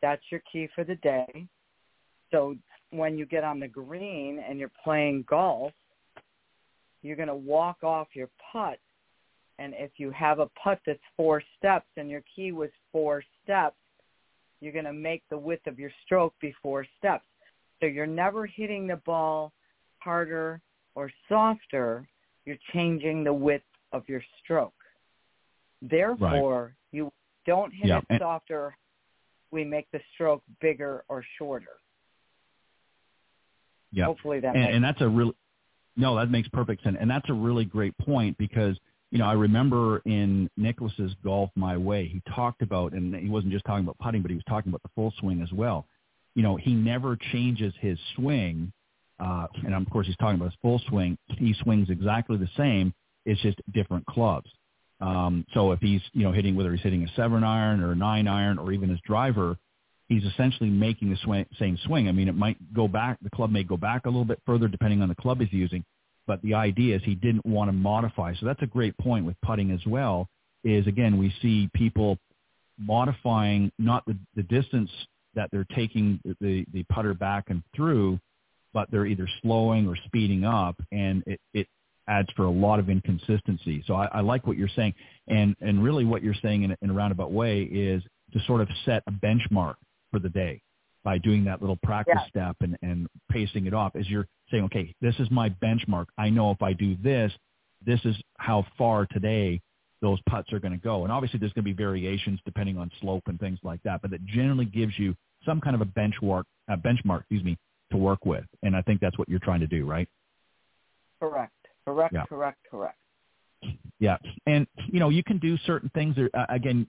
That's your key for the day. So when you get on the green and you're playing golf, you're going to walk off your putt. And if you have a putt that's 4 steps and your key was 4 steps, you're going to make the width of your stroke be 4 steps. So you're never hitting the ball harder or softer. You're changing the width of your stroke. Therefore, right. You don't hit it softer. We make the stroke bigger or shorter. Yeah. Hopefully that makes sense. And that's a really that makes perfect sense. And that's a really great point because, I remember in Nicholas's Golf My Way, he talked about, and he wasn't just talking about putting, but he was talking about the full swing as well. He never changes his swing. And of course he's talking about his full swing. He swings exactly the same. It's just different clubs. So if he's, hitting, whether he's hitting a 7-iron or a 9-iron or even his driver, he's essentially making the same swing. I mean, it might go back, the club may go back a little bit further depending on the club he's using, but the idea is he didn't want to modify. So that's a great point with putting as well is, again, we see people modifying not the distance that they're taking the putter back and through, but they're either slowing or speeding up, and it adds for a lot of inconsistency. So I like what you're saying. And really what you're saying in a roundabout way is to sort of set a benchmark for the day by doing that little practice step and pacing it off as you're saying, okay, this is my benchmark. I know if I do this, this is how far today those putts are going to go. And obviously there's going to be variations depending on slope and things like that, but it generally gives you some kind of a benchmark, to work with. And I think that's what you're trying to do, right? Correct. Yeah. And, you can do certain things. Again,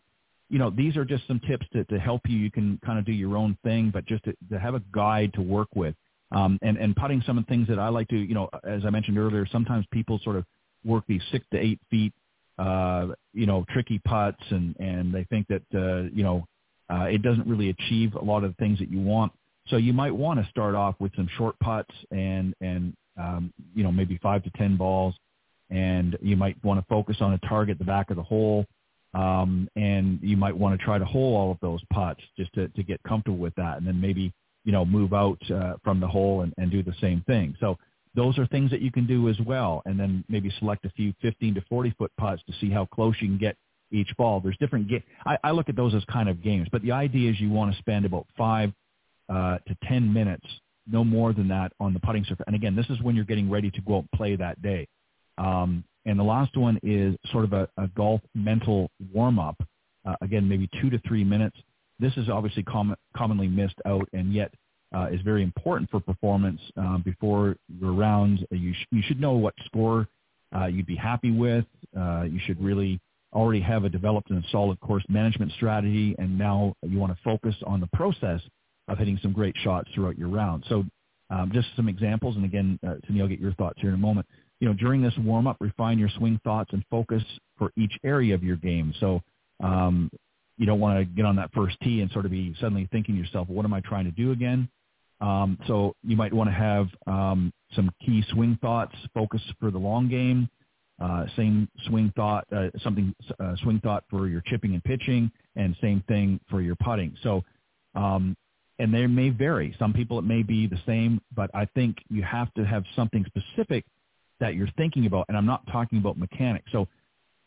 these are just some tips to help you. You can kind of do your own thing, but just to have a guide to work with. And putting some of the things that I like to, as I mentioned earlier, sometimes people sort of work these 6 to 8 feet tricky putts, and they think that, it doesn't really achieve a lot of the things that you want. So you might want to start off with some short putts and maybe 5 to 10 balls. And you might want to focus on a target at the back of the hole. And you might want to try to hole all of those putts just to get comfortable with that. And then maybe, move out from the hole and do the same thing. So those are things that you can do as well. And then maybe select a few 15 to 40 foot putts to see how close you can get each ball. There's different games. I look at those as kind of games, but the idea is you want to spend about 5 to 10 minutes, no more than that, on the putting surface. And again, this is when you're getting ready to go out and play that day. And the last one is sort of a golf mental warm-up, again, maybe 2 to 3 minutes. This is obviously commonly missed out, and yet is very important for performance. Before your rounds, you should know what score you'd be happy with. You should really already have developed and solid course management strategy, and now you want to focus on the process of hitting some great shots throughout your round. So just some examples, and again, Cindy, I'll get your thoughts here in a moment. During this warm-up, refine your swing thoughts and focus for each area of your game. So you don't want to get on that first tee and sort of be suddenly thinking to yourself, what am I trying to do again? So you might want to have some key swing thoughts, focus for the long game, swing thought for your chipping and pitching, and same thing for your putting. So, and they may vary. Some people, it may be the same, but I think you have to have something specific that you're thinking about, and I'm not talking about mechanics. So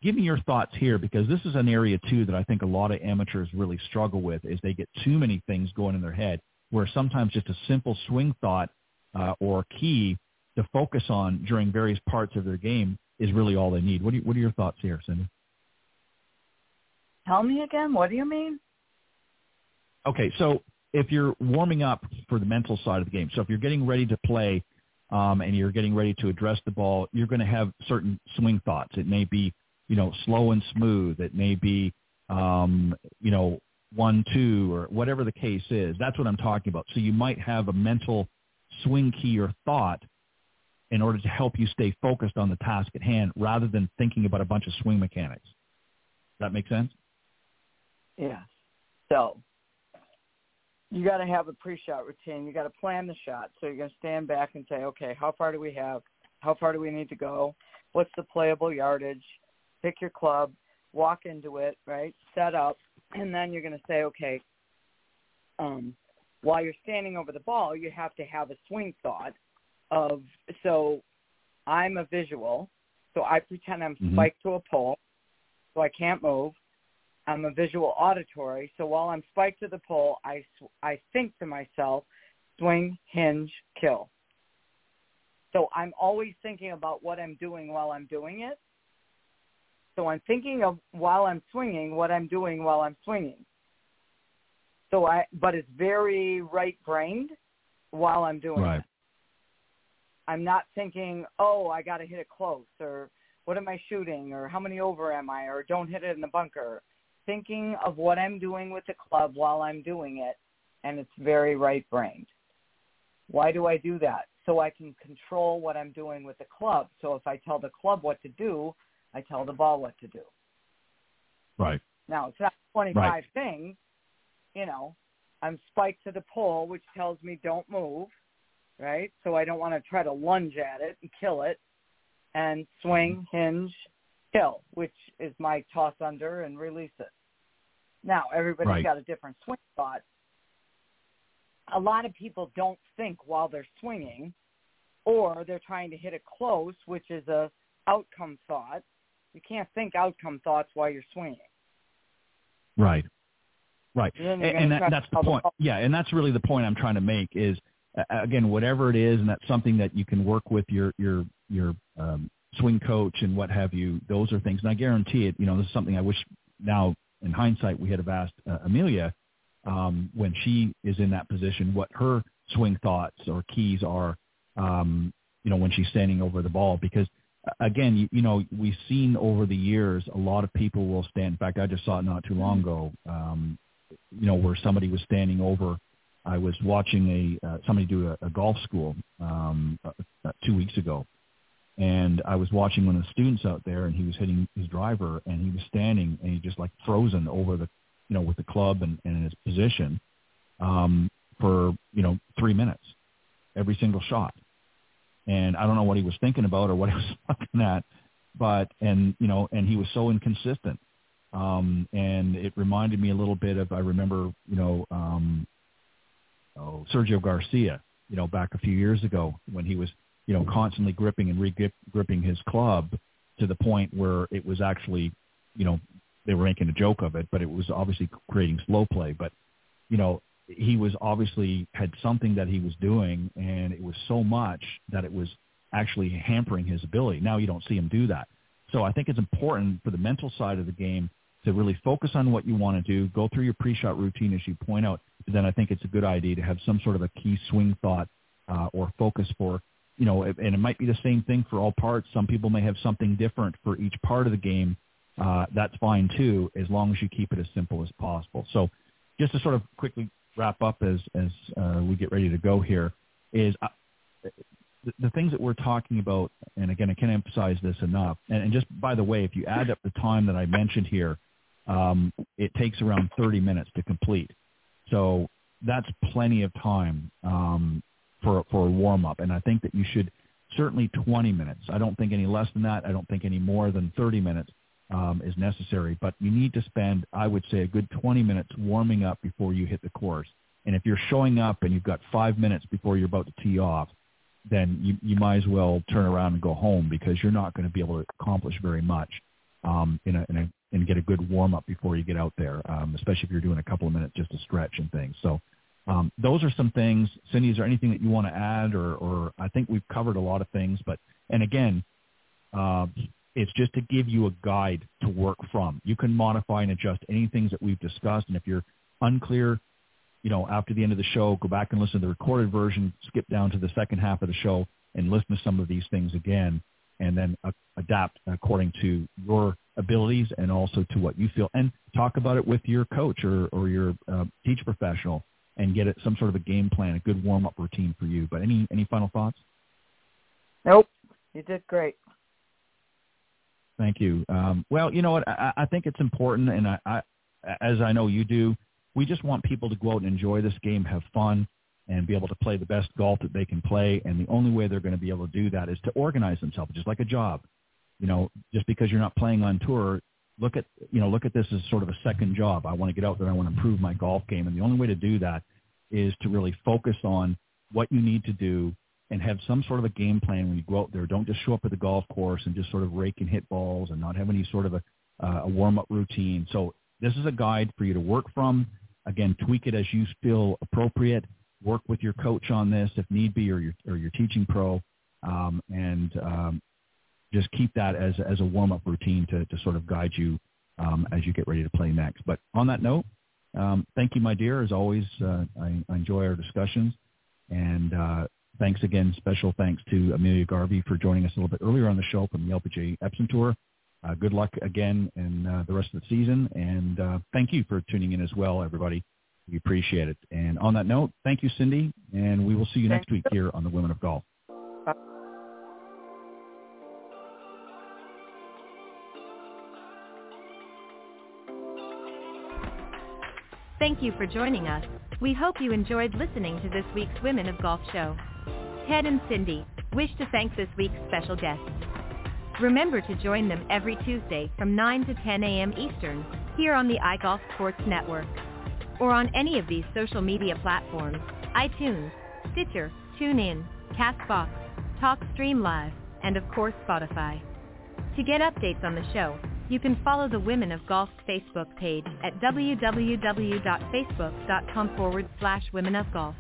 give me your thoughts here, because this is an area too that I think a lot of amateurs really struggle with, is they get too many things going in their head, where sometimes just a simple swing thought or key to focus on during various parts of their game is really all they need. What are your thoughts here, Cindy? Tell me again, what do you mean? Okay, so if you're warming up for the mental side of the game, so if you're getting ready to play, and you're getting ready to address the ball, you're going to have certain swing thoughts. It may be, slow and smooth. It may be, 1-2 or whatever the case is. That's what I'm talking about. So you might have a mental swing key or thought in order to help you stay focused on the task at hand, rather than thinking about a bunch of swing mechanics. Does that make sense? Yeah. So you got to have a pre-shot routine. You got to plan the shot. So you're going to stand back and say, okay, how far do we have? How far do we need to go? What's the playable yardage? Pick your club, walk into it, right? Set up. And then you're going to say, okay, while you're standing over the ball, you have to have a swing thought of, so I'm a visual. So I pretend I'm spiked to a pole, so I can't move. I'm a visual auditory, so while I'm spiked to the pole, I think to myself, swing, hinge, kill. So I'm always thinking about what I'm doing while I'm doing it. So I'm thinking of while I'm swinging, what I'm doing while I'm swinging. But it's very right-brained while I'm doing it. I'm not thinking, I got to hit it close, or what am I shooting, or how many over am I, or don't hit it in the bunker. Thinking of what I'm doing with the club while I'm doing it, and it's very right-brained. Why do I do that? So I can control what I'm doing with the club. So if I tell the club what to do, I tell the ball what to do. Right. Now, it's not 25 things. I'm spiked to the pole, which tells me don't move, right? So I don't want to try to lunge at it and kill it, and swing, hinge, kill, which is my toss under and release it. Now, everybody's got a different swing thought. A lot of people don't think while they're swinging, or they're trying to hit it close, which is a outcome thought. You can't think outcome thoughts while you're swinging. Right. And that's the point. Yeah, and that's really the point I'm trying to make is, again, whatever it is, and that's something that you can work with your swing coach and what have you. Those are things, and I guarantee it, this is something I wish now in hindsight we had asked Amelia when she is in that position, what her swing thoughts or keys are, when she's standing over the ball. Because again, we've seen over the years, a lot of people will stand. In fact, I just saw it not too long ago, where somebody was standing over. I was watching somebody do a golf school 2 weeks ago. And I was watching one of the students out there, and he was hitting his driver, and he was standing, and he just like frozen over the, you know, with the club and in his position for, you know, 3 minutes, every single shot. And I don't know what he was thinking about or what he was looking at, but, and, you know, and he was so inconsistent. And it reminded me a little bit of, I remember, you know, Sergio Garcia, you know, back a few years ago when he was, you know, constantly gripping and re-gripping his club to the point where it was actually, you know, they were making a joke of it, but it was obviously creating slow play. But, you know, he was obviously had something that he was doing, and it was so much that it was actually hampering his ability. Now you don't see him do that. So I think it's important for the mental side of the game to really focus on what you want to do, go through your pre-shot routine as you point out, but then I think it's a good idea to have some sort of a key swing thought or focus for, you know, and it might be the same thing for all parts. Some people may have something different for each part of the game. That's fine too, as long as you keep it as simple as possible. So just to sort of quickly wrap up as we get ready to go here is the things that we're talking about. And again, I can't emphasize this enough. And just by the way, if you add up the time that I mentioned here, it takes around 30 minutes to complete. So that's plenty of time, for a warm-up, and I think that you should certainly 20 minutes. I don't think any less than that. I don't think any more than 30 minutes is necessary, but you need to spend, I would say, a good 20 minutes warming up before you hit the course. And if you're showing up and you've got 5 minutes before you're about to tee off, then you might as well turn around and go home, because you're not going to be able to accomplish very much and get a good warm-up before you get out there, especially if you're doing a couple of minutes just to stretch and things. So those are some things. Cindy, is there anything that you want to add? Or I think we've covered a lot of things, but, and again, it's just to give you a guide to work from. You can modify and adjust any things that we've discussed. And if you're unclear, you know, after the end of the show, go back and listen to the recorded version, skip down to the second half of the show and listen to some of these things again, and then adapt according to your abilities and also to what you feel, and talk about it with your coach or your teach professional, and get it, some sort of a game plan, a good warm-up routine for you. But any final thoughts? Nope. You did great. Thank you. Well, you know what? I think it's important, and I, as I know you do, we just want people to go out and enjoy this game, have fun, and be able to play the best golf that they can play. And the only way they're going to be able to do that is to organize themselves, just like a job. You know, just because you're not playing on tour, look at this as sort of a second job. I want to get out there. I want to improve my golf game. And the only way to do that is to really focus on what you need to do and have some sort of a game plan when you go out there. Don't just show up at the golf course and just sort of rake and hit balls and not have any sort of a warm-up routine. So this is a guide for you to work from. Again, tweak it as you feel appropriate. Work with your coach on this if need be, or your teaching pro. Just keep that as a warm-up routine to sort of guide you as you get ready to play next. But on that note, thank you, my dear. As always, I enjoy our discussions. And thanks again, special thanks to Amelia Garvey for joining us a little bit earlier on the show from the LPGA Epson Tour. Good luck again in the rest of the season. And thank you for tuning in as well, everybody. We appreciate it. And on that note, thank you, Cindy. And we will see you next week here on the Women of Golf. Thank you for joining us. We hope you enjoyed listening to this week's Women of Golf show. Ted and Cindy wish to thank this week's special guests. Remember to join them every Tuesday from 9 to 10 a.m. Eastern here on the iGolf Sports Network, or on any of these social media platforms: iTunes, Stitcher, Tunein, Castbox, TalkStreamLive, and of course Spotify. To get updates on the show, you can follow the Women of Golf's Facebook page at www.facebook.com/womenofgolf.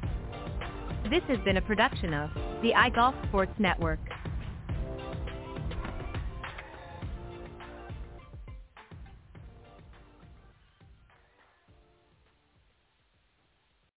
This has been a production of the iGolf Sports Network.